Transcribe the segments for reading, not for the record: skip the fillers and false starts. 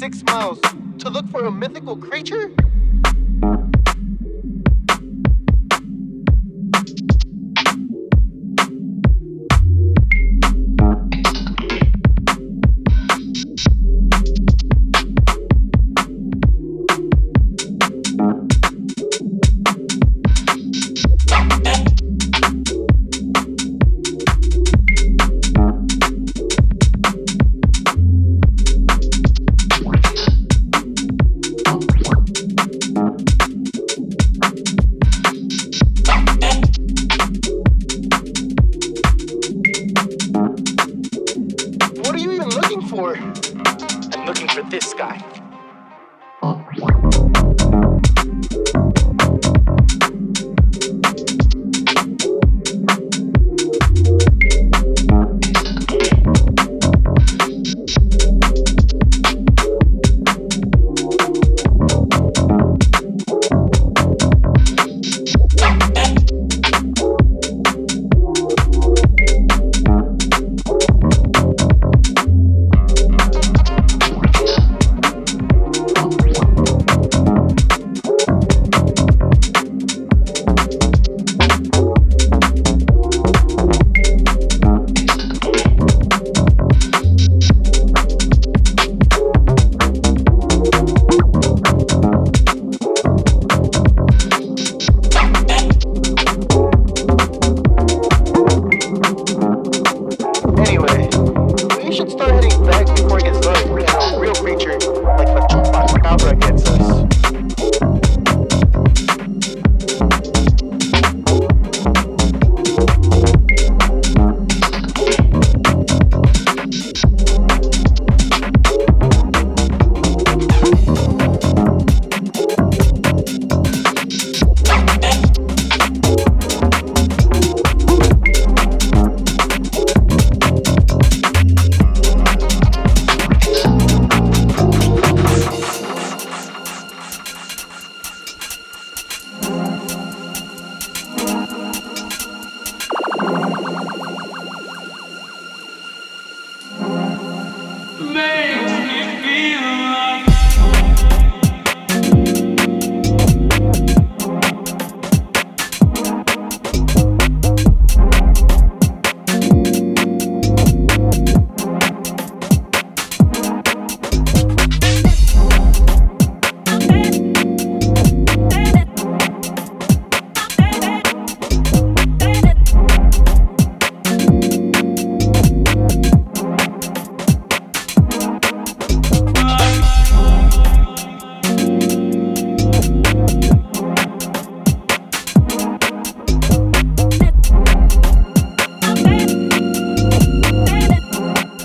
6 miles to look for a mythical creature?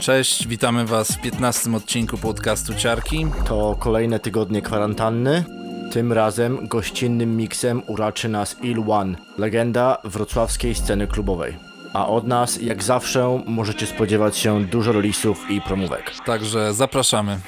Cześć, witamy Was w 15. odcinku podcastu Ciarki. To kolejne tygodnie kwarantanny. Tym razem gościnnym miksem uraczy nas ILL.1, legenda wrocławskiej sceny klubowej. A od nas, jak zawsze, możecie spodziewać się dużo releasów i promówek. Także zapraszamy.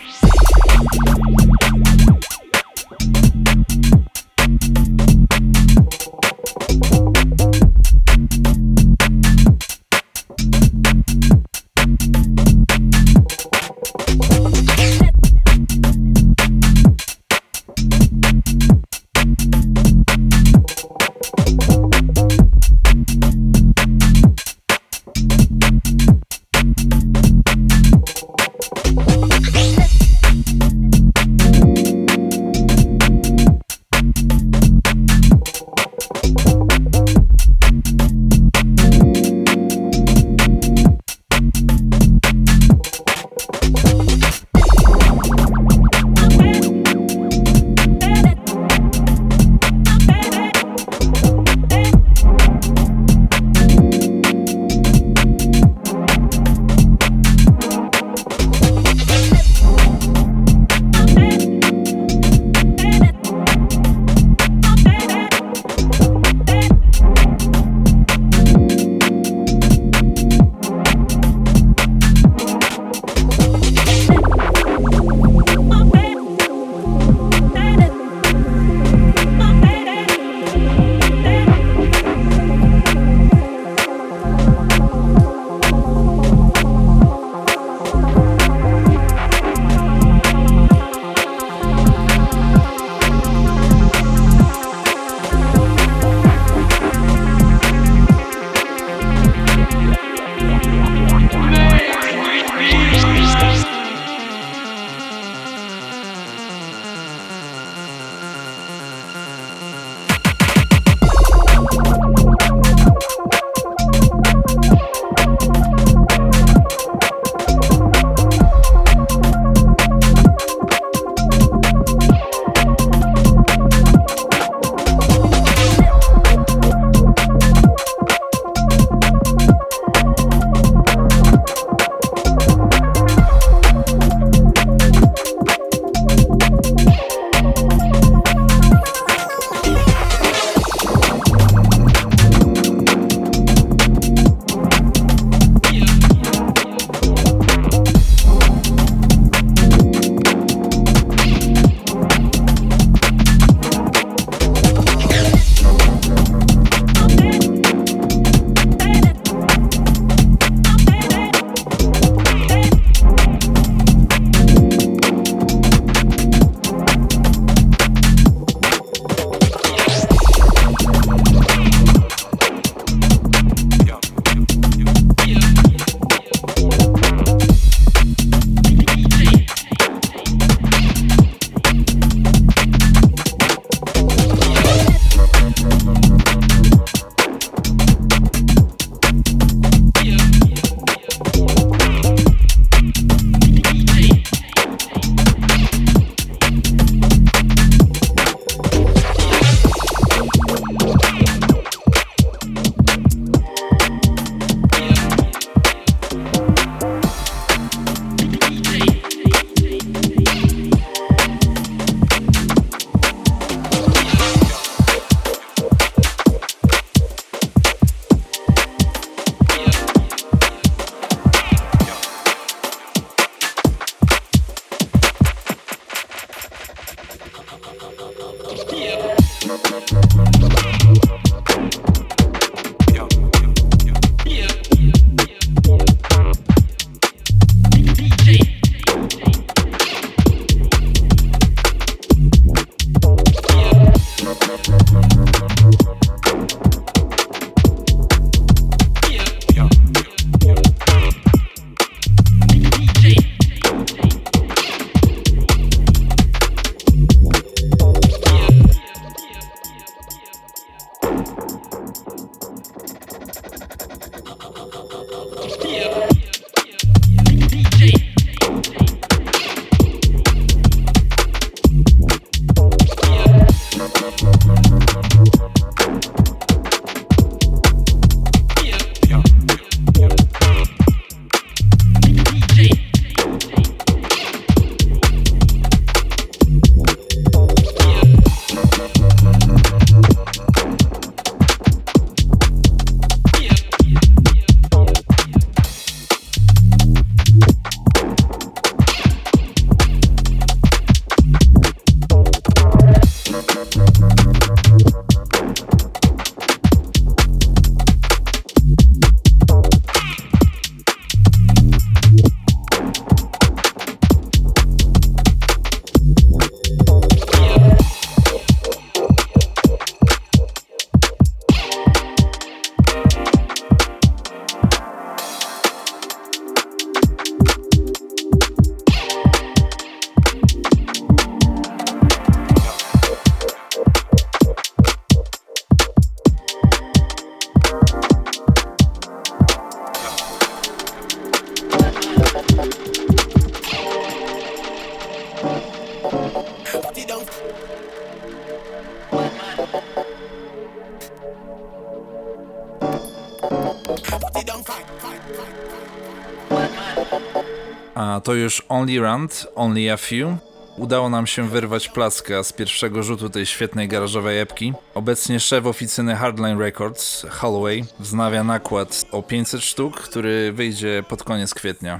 A to już Only Rant, Only a Few. Udało nam się wyrwać placka z pierwszego rzutu tej świetnej garażowej epki. Obecnie szef oficyny Hardline Records, Holloway, wznawia nakład o 500 sztuk, który wyjdzie pod koniec kwietnia.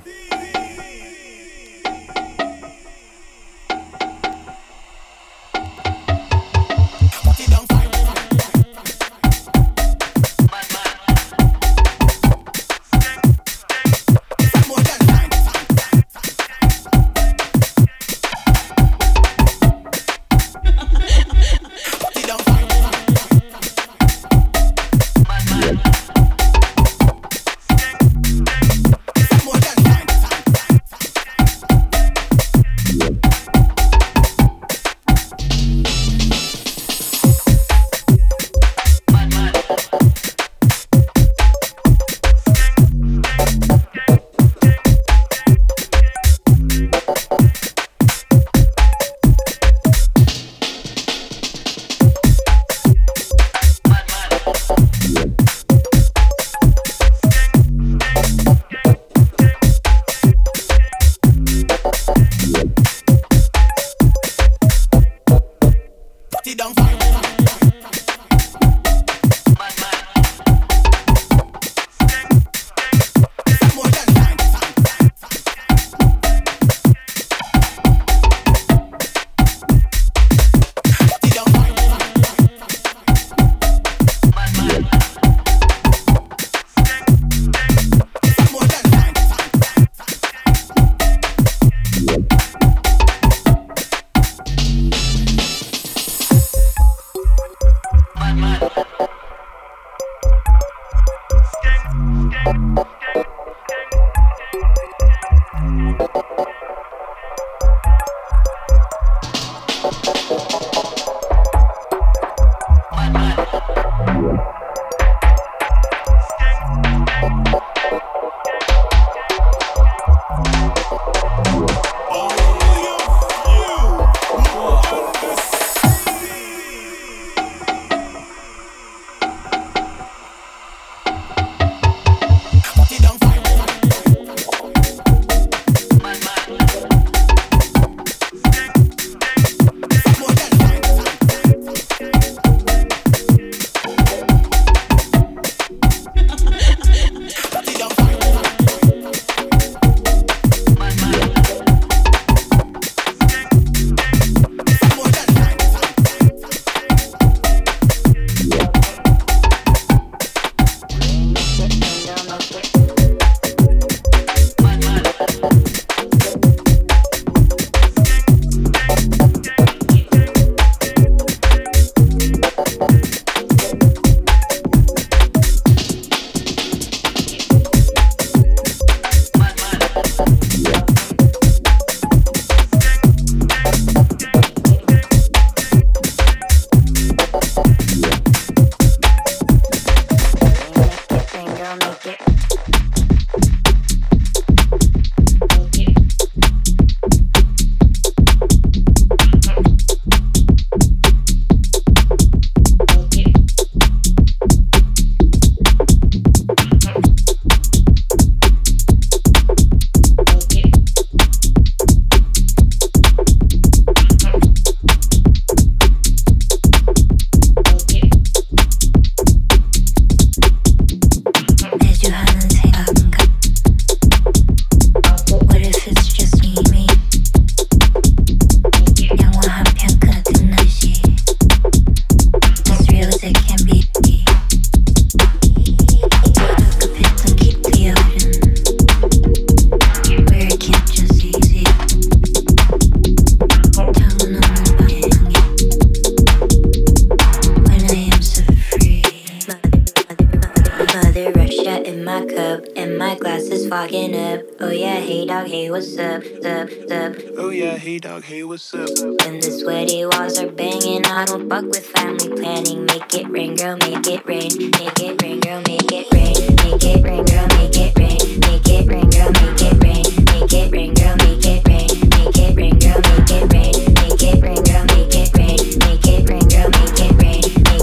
fucking up. Oh yeah, hey dog, hey what's up, up, up. Oh yeah, hey dog, hey what's up. And the sweaty walls are banging. I don't fuck with family planning. Make it rain, girl, make it rain. Make it rain, girl, make it rain. Make it rain, girl, make it rain. Make it rain, girl, make it rain. Make it rain, girl, make it rain. Make it rain, girl, make it rain. Make it rain, girl, make it rain. Make it rain, girl, make it rain. Make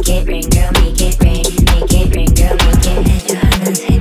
it rain, girl, make it rain. Make it rain, girl, make it rain.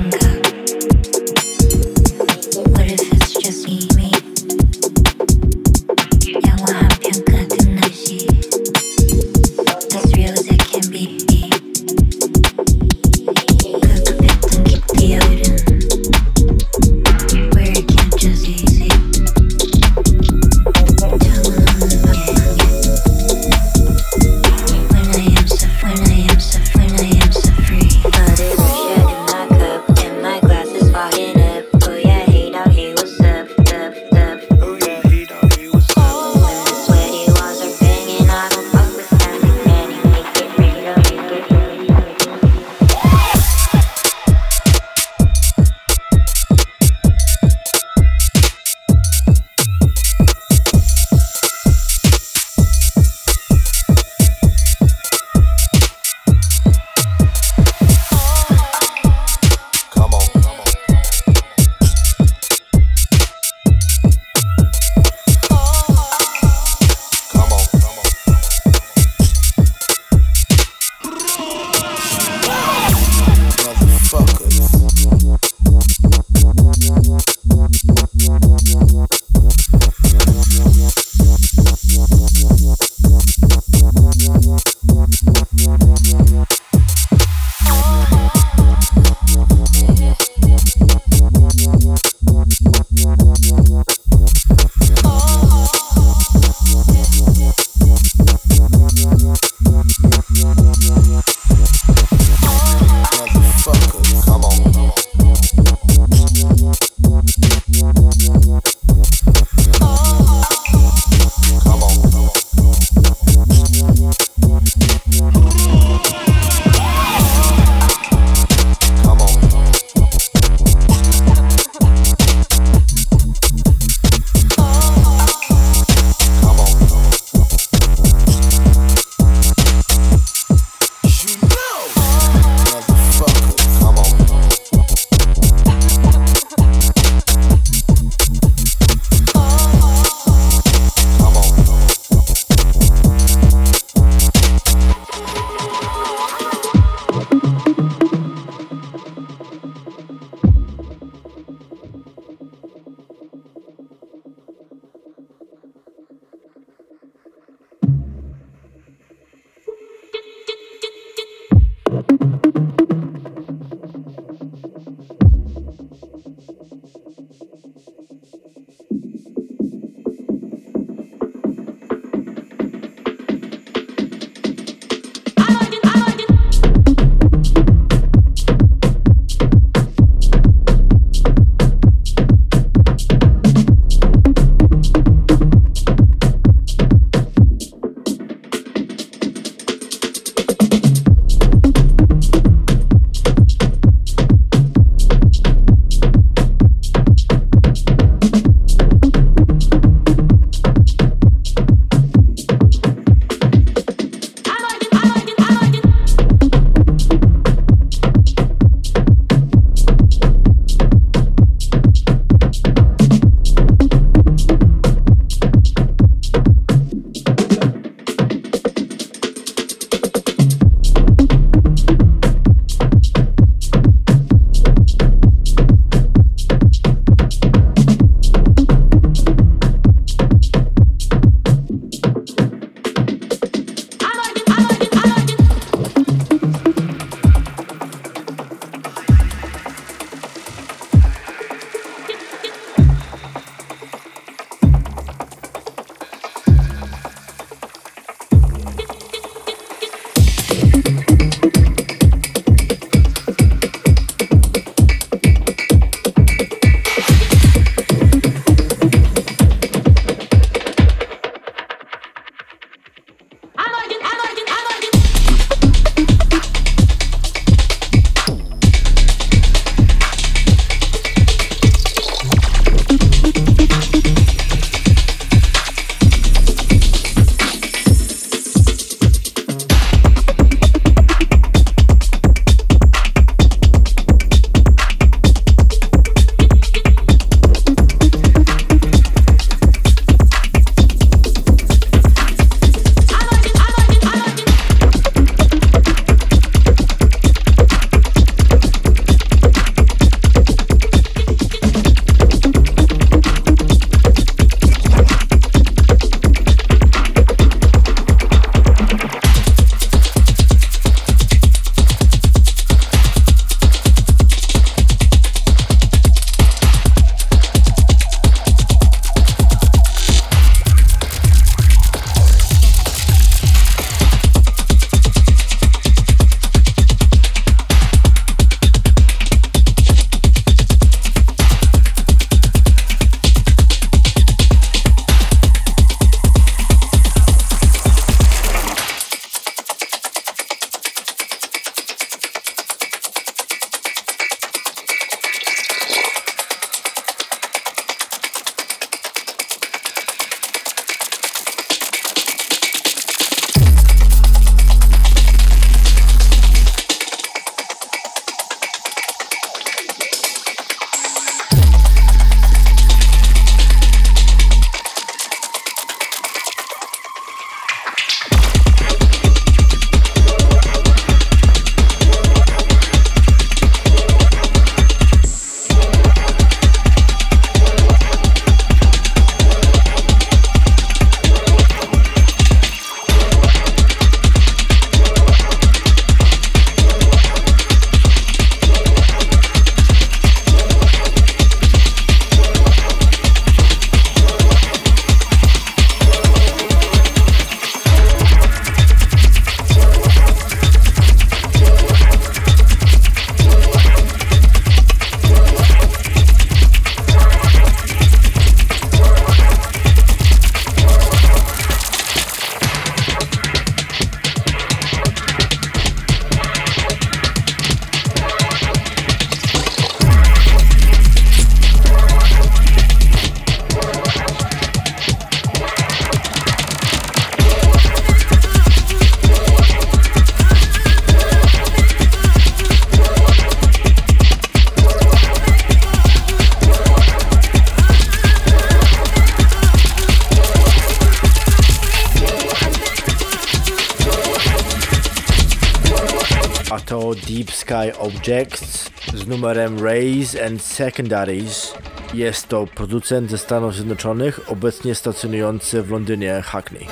a to Deep Sky Objects z numerem Rays and Secondaries. Jest to producent ze Stanów Zjednoczonych, obecnie stacjonujący w Londynie Hackney.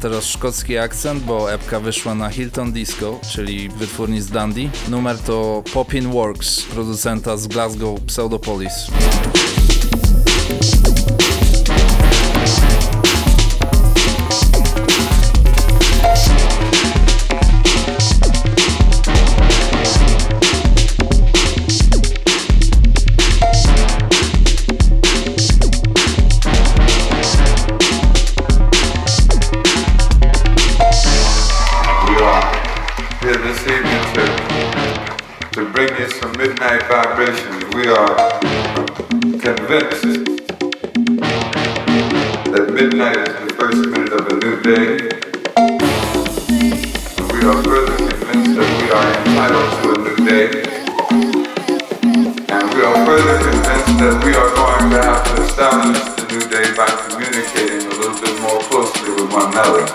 teraz szkocki akcent, bo epka wyszła na Hilltown Disco, czyli wytwórni z Dundee. Numer to Poppin' Works, producenta z Glasgow Pseudopolis. Midnight vibrations, we are convinced that midnight is the first minute of a new day. We are further convinced that we are entitled to a new day. And we are further convinced that we are going to have to establish the new day by communicating a little bit more closely with one another.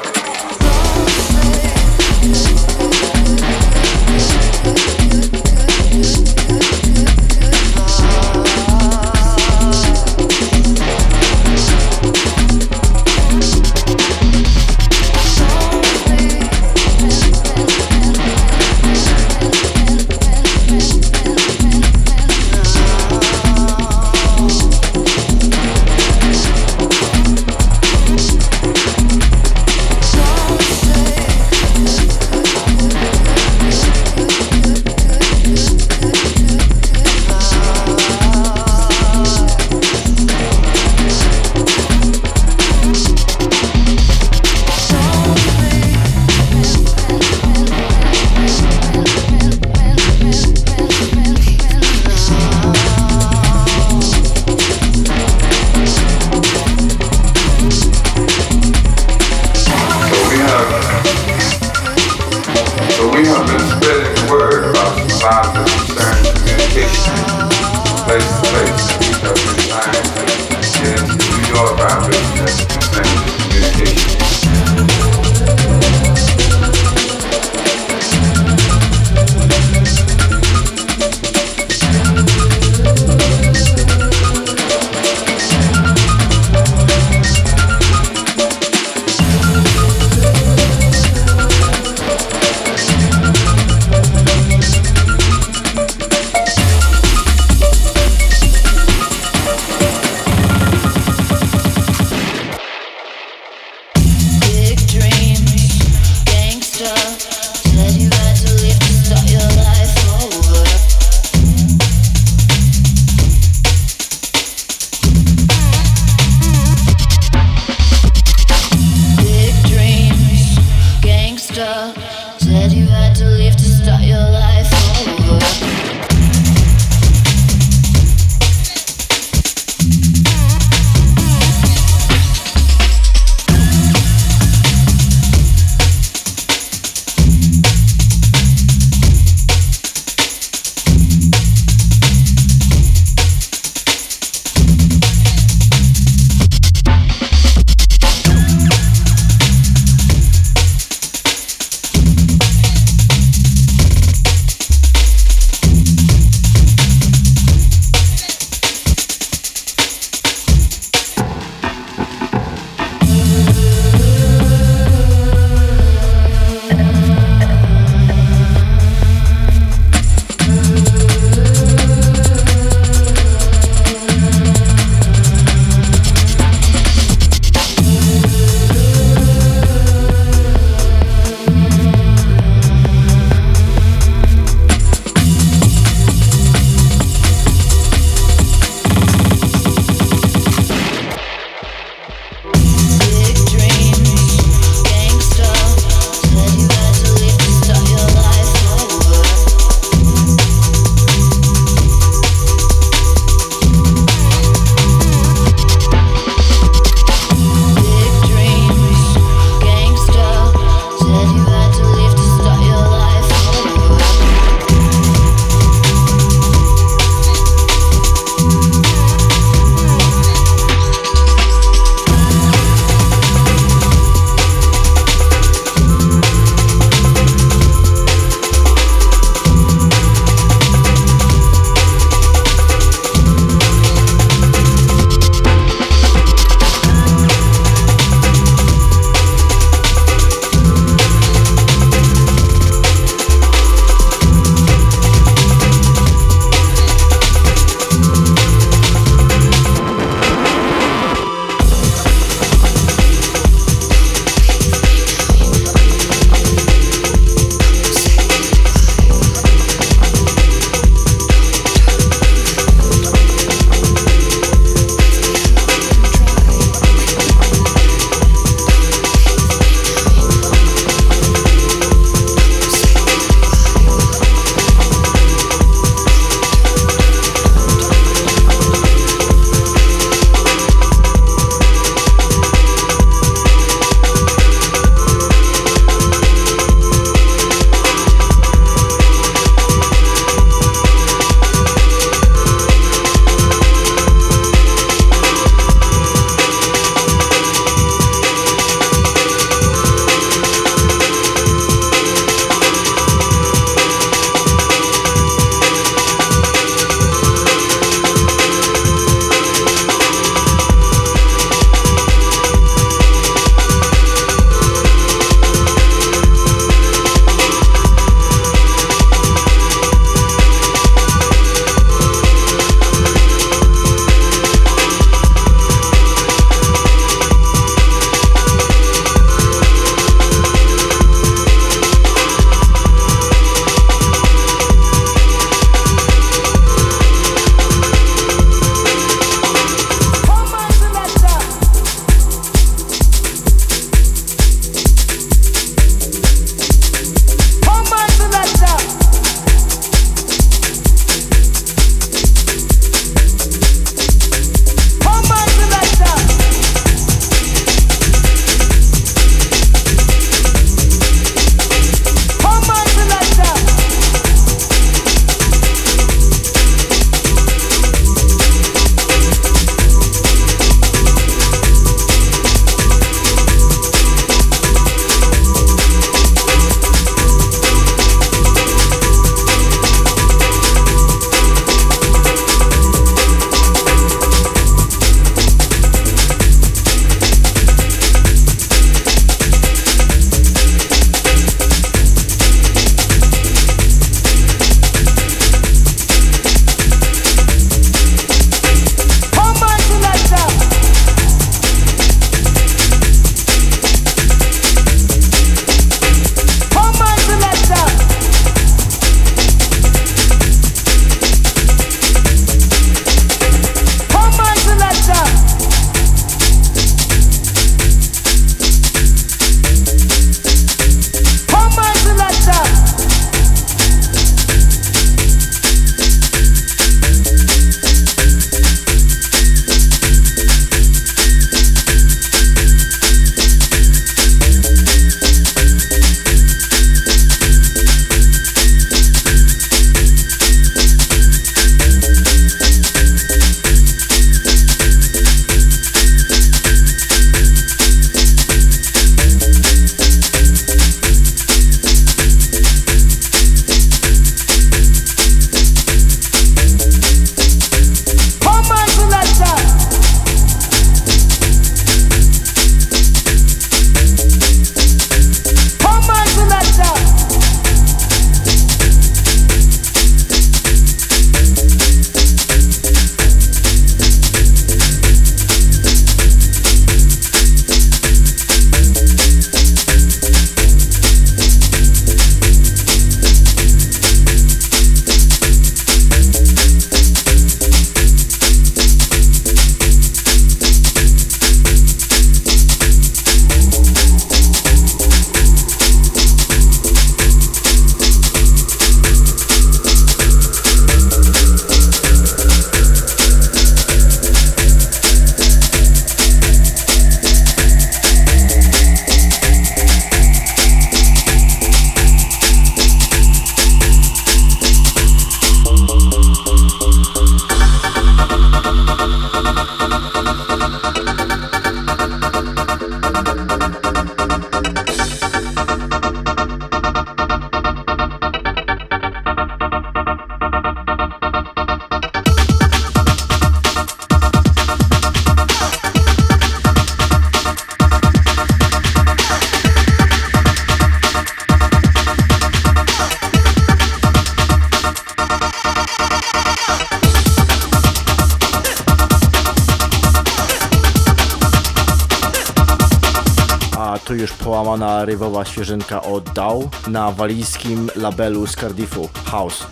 Połamana rywowa świeżynka od Dawl na walijskim labelu z Cardiffu House.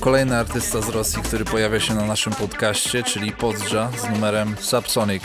Kolejny artysta z Rosji, który pojawia się na naszym podcaście, czyli Potsja z numerem Subsonic.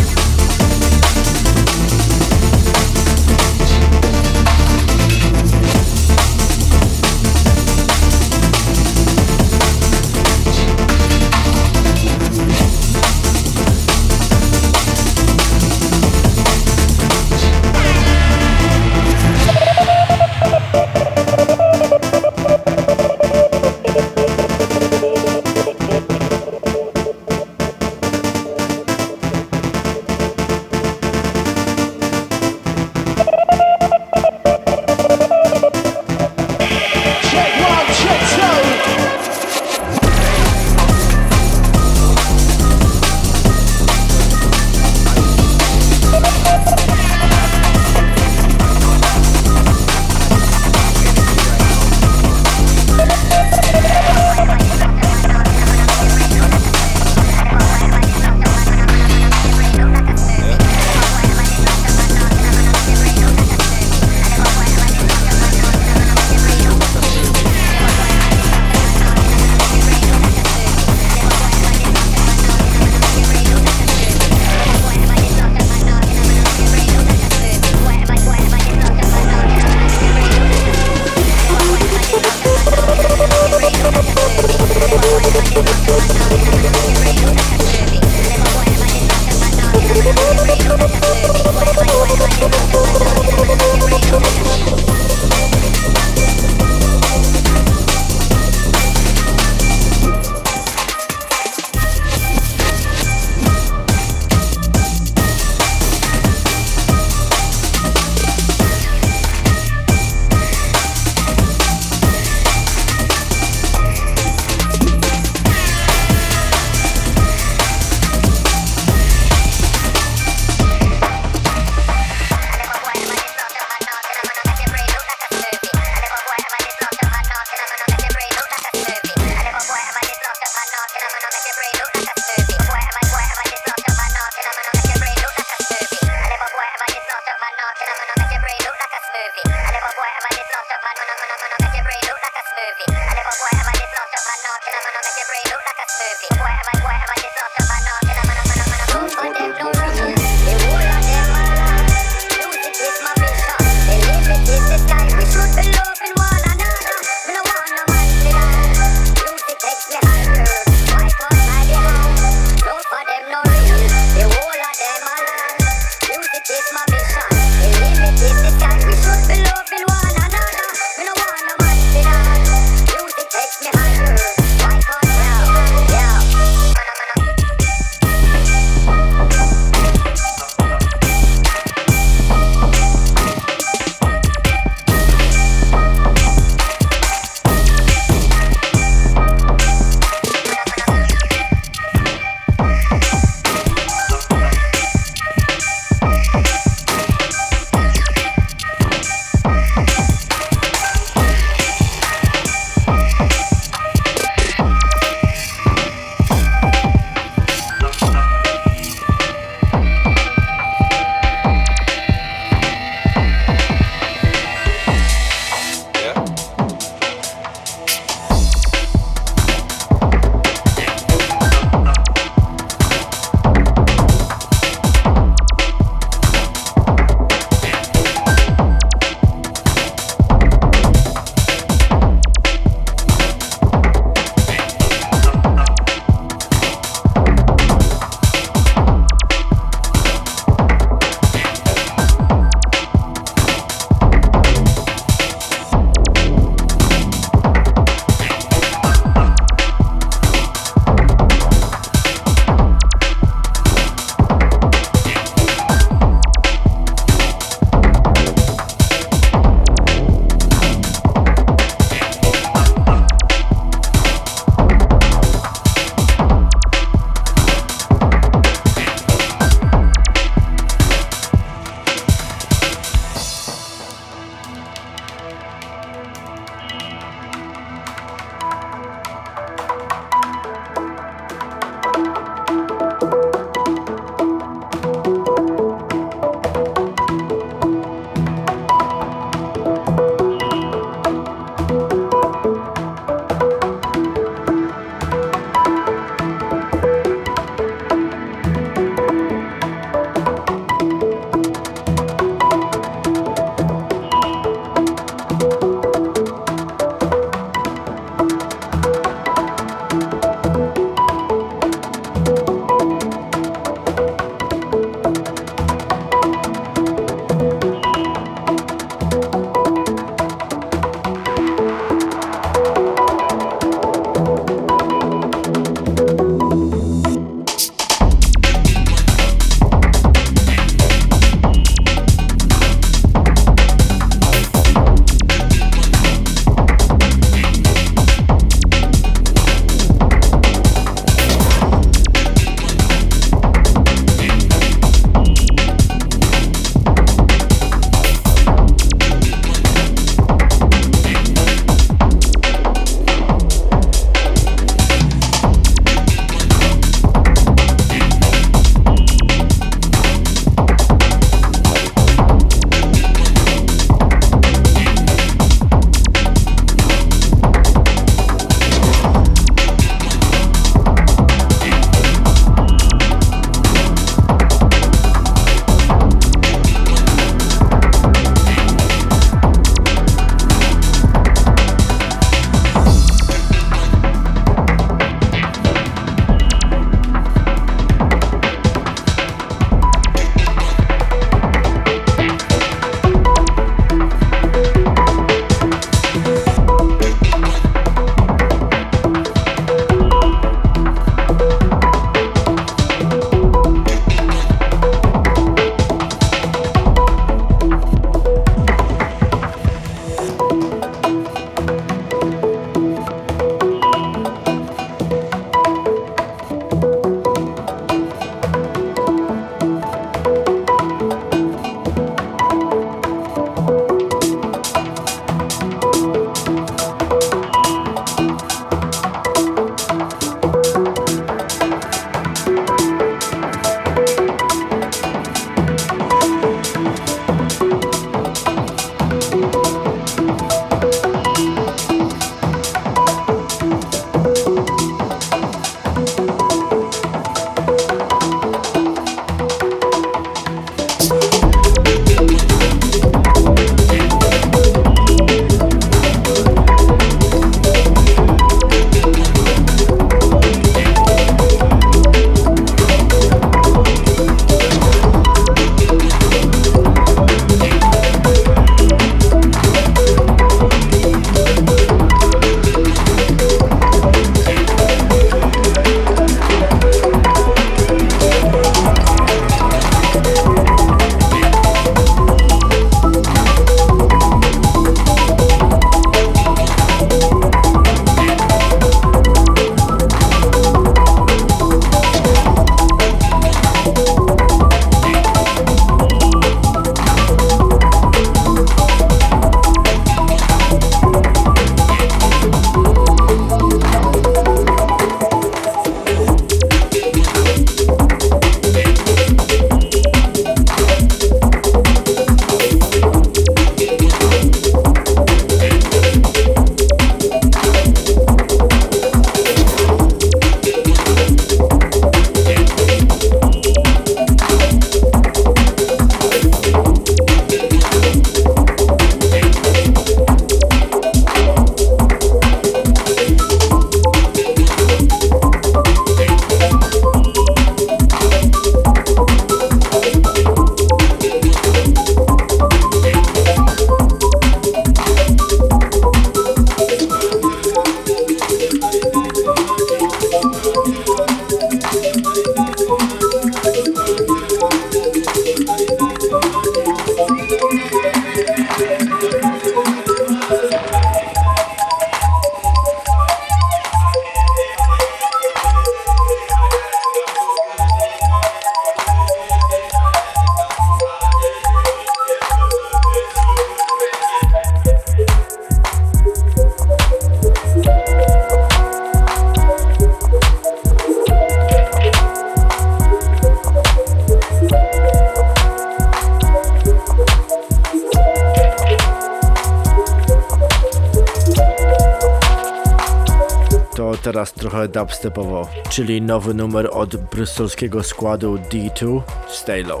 teraz trochę dubstepowo, czyli nowy numer od bristolskiego składu D2, Stay Low.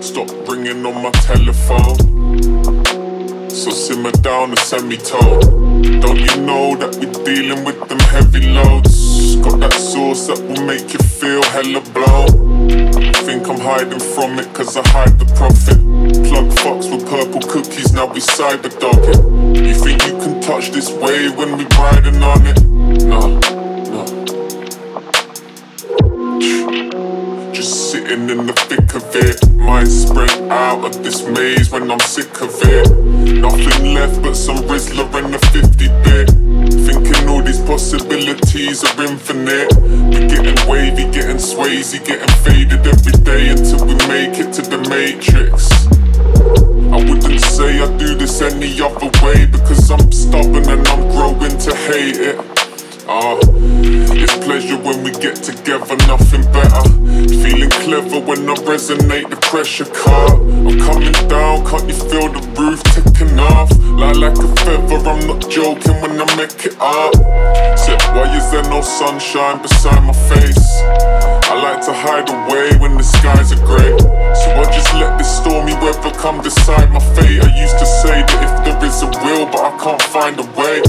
Stop ringing on my telephone. So simmer down and semi-toe. Don't you know that we're dealing with them heavy loads? Got that sauce that will make you feel hella blown. Think I'm hiding from it cause I hide the profit. Plug fucks with purple cookies, now we cyber-dog it. You think you can touch this wave when we riding on it? No. Just sitting in the thick of it. Mind spread out of this maze when I'm sick of it. Nothing left but some Rizzler and a 50 bit. Thinking all these possibilities are infinite. We're getting wavy, getting swayzy, getting faded every day until we make it to the matrix. I wouldn't say I do this any other way because I'm stubborn and I'm growing to hate it. It's pleasure when we get together, nothing better. Feeling clever when I resonate, the pressure cut. I'm coming down, can't you feel the roof ticking off? Lie like a feather, I'm not joking when I make it up. Said, why is there no sunshine beside my face? I like to hide away when the skies are grey. So I just let this stormy weather come decide my fate. I used to say that if there is a will, but I can't find a way.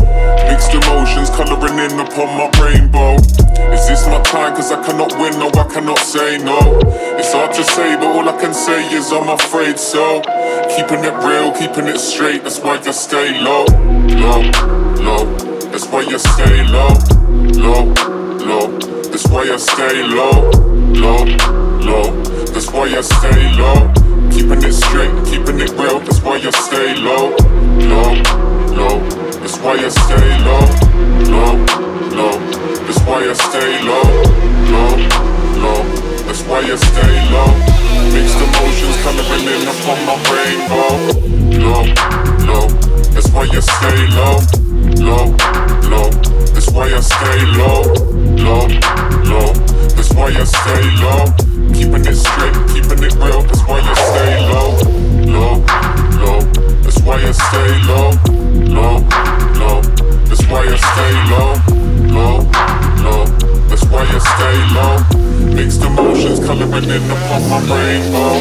Mixed emotions colouring in upon my rainbow. Is this my time? Cause I cannot win, no I cannot say no. It's hard to say but all I can say is I'm afraid so. Keeping it real, keeping it straight, that's why you stay low. Low, low, that's why you stay low. Low, low, that's why you stay low. Low, low, that's why you stay low. Keeping it straight, keeping it real, that's why you stay low. Low, low, that's why you stay low. Low, low, that's why I stay low. Low, low, that's why I stay low. Mixed emotions colouring in upon my rainbow. Low, low, that's why I stay low. Low, low, that's why I stay low. Low, low, that's why I stay low. Keeping it straight, keeping it real, that's why I stay low. Low, low, that's why I stay low. Low, low, that's why I stay low. Low, low, that's why I stay low. Mixed emotions colouring in upon my rainbow.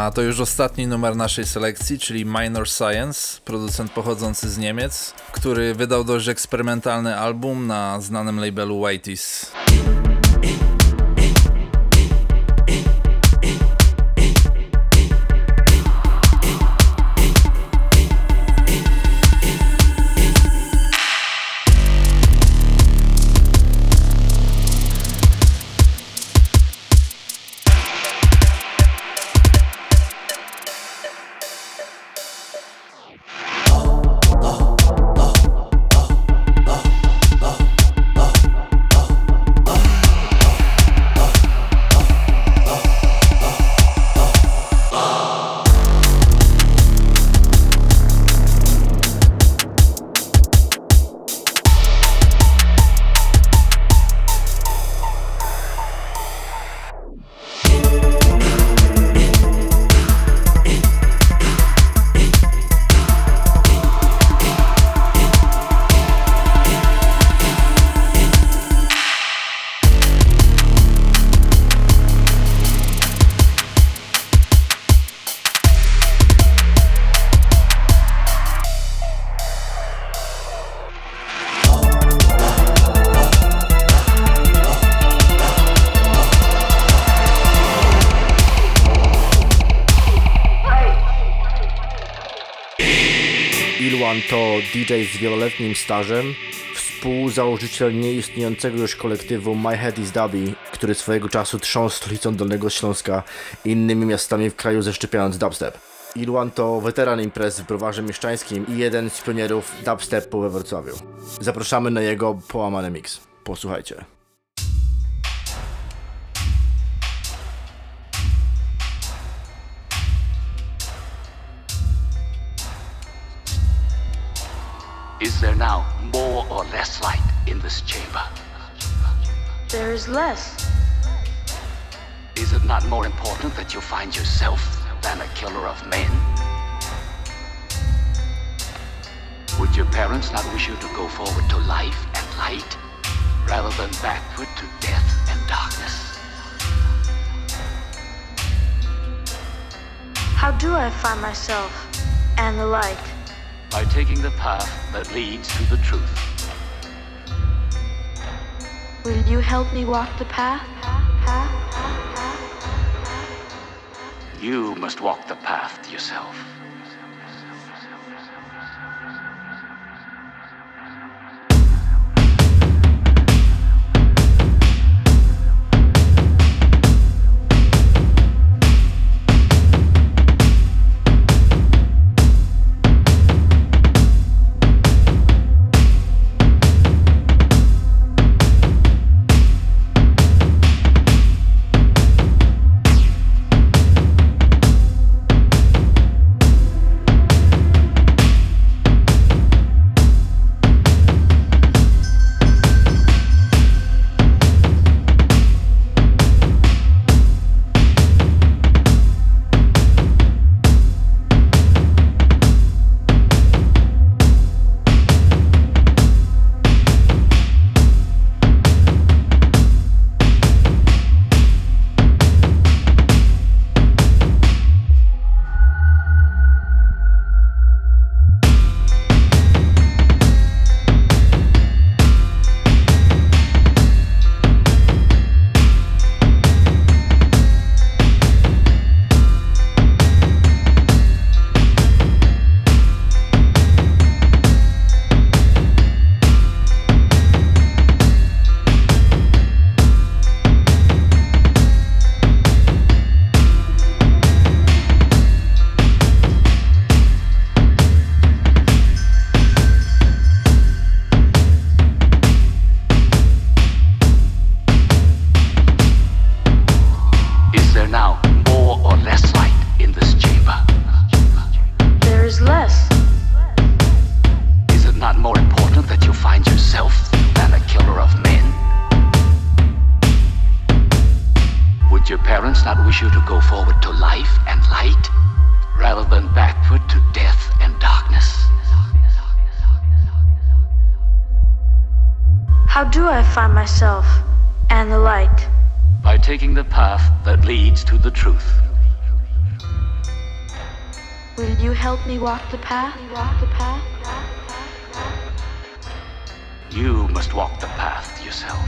A to już ostatni numer naszej selekcji, czyli Minor Science, producent pochodzący z Niemiec, który wydał dość eksperymentalny album na znanym labelu Whities. ILL.1 to DJ z wieloletnim stażem, współzałożyciel nieistniejącego już kolektywu My Head is Dubby, który swojego czasu trząsł stolicą Dolnego Śląska i innymi miastami w kraju, zeszczepiając dubstep. ILL.1 to weteran imprez w Browarze Mieszczańskim i jeden z pionierów dubstepu we Wrocławiu. Zapraszamy na jego połamany mix. Posłuchajcie. Is there now more or less light in this chamber? There is less. Is it not more important that you find yourself than a killer of men? Would your parents not wish you to go forward to life and light, rather than backward to death and darkness? How do I find myself and the light? By taking the path that leads to the truth. Will you help me walk the path? You must walk the path yourself. By taking the path that leads to the truth. Will you help me walk the path? You must walk the path yourself.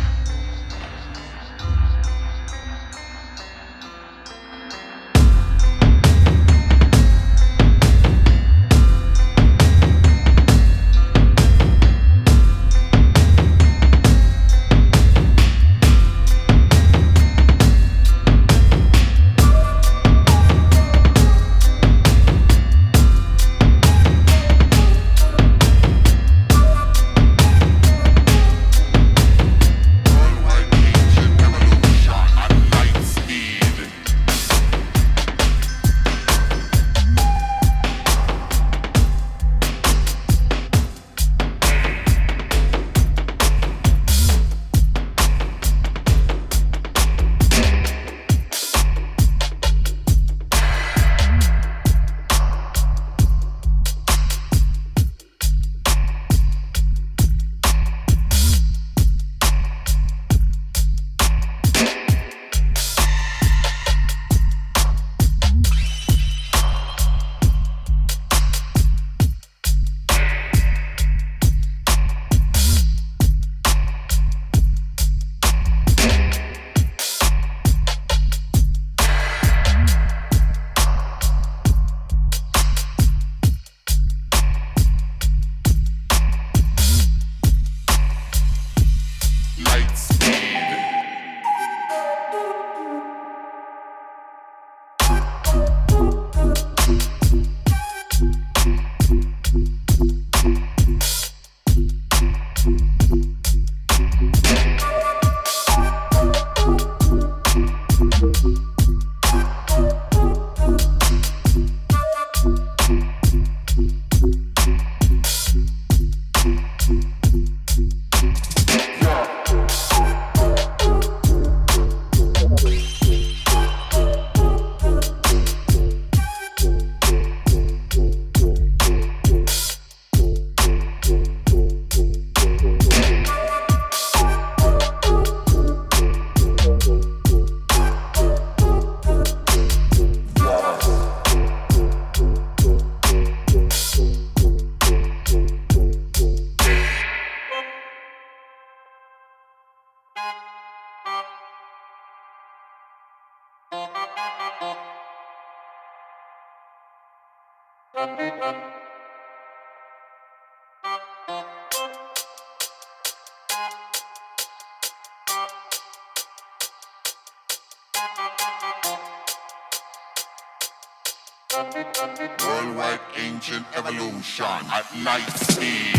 Worldwide ancient evolution at light speed.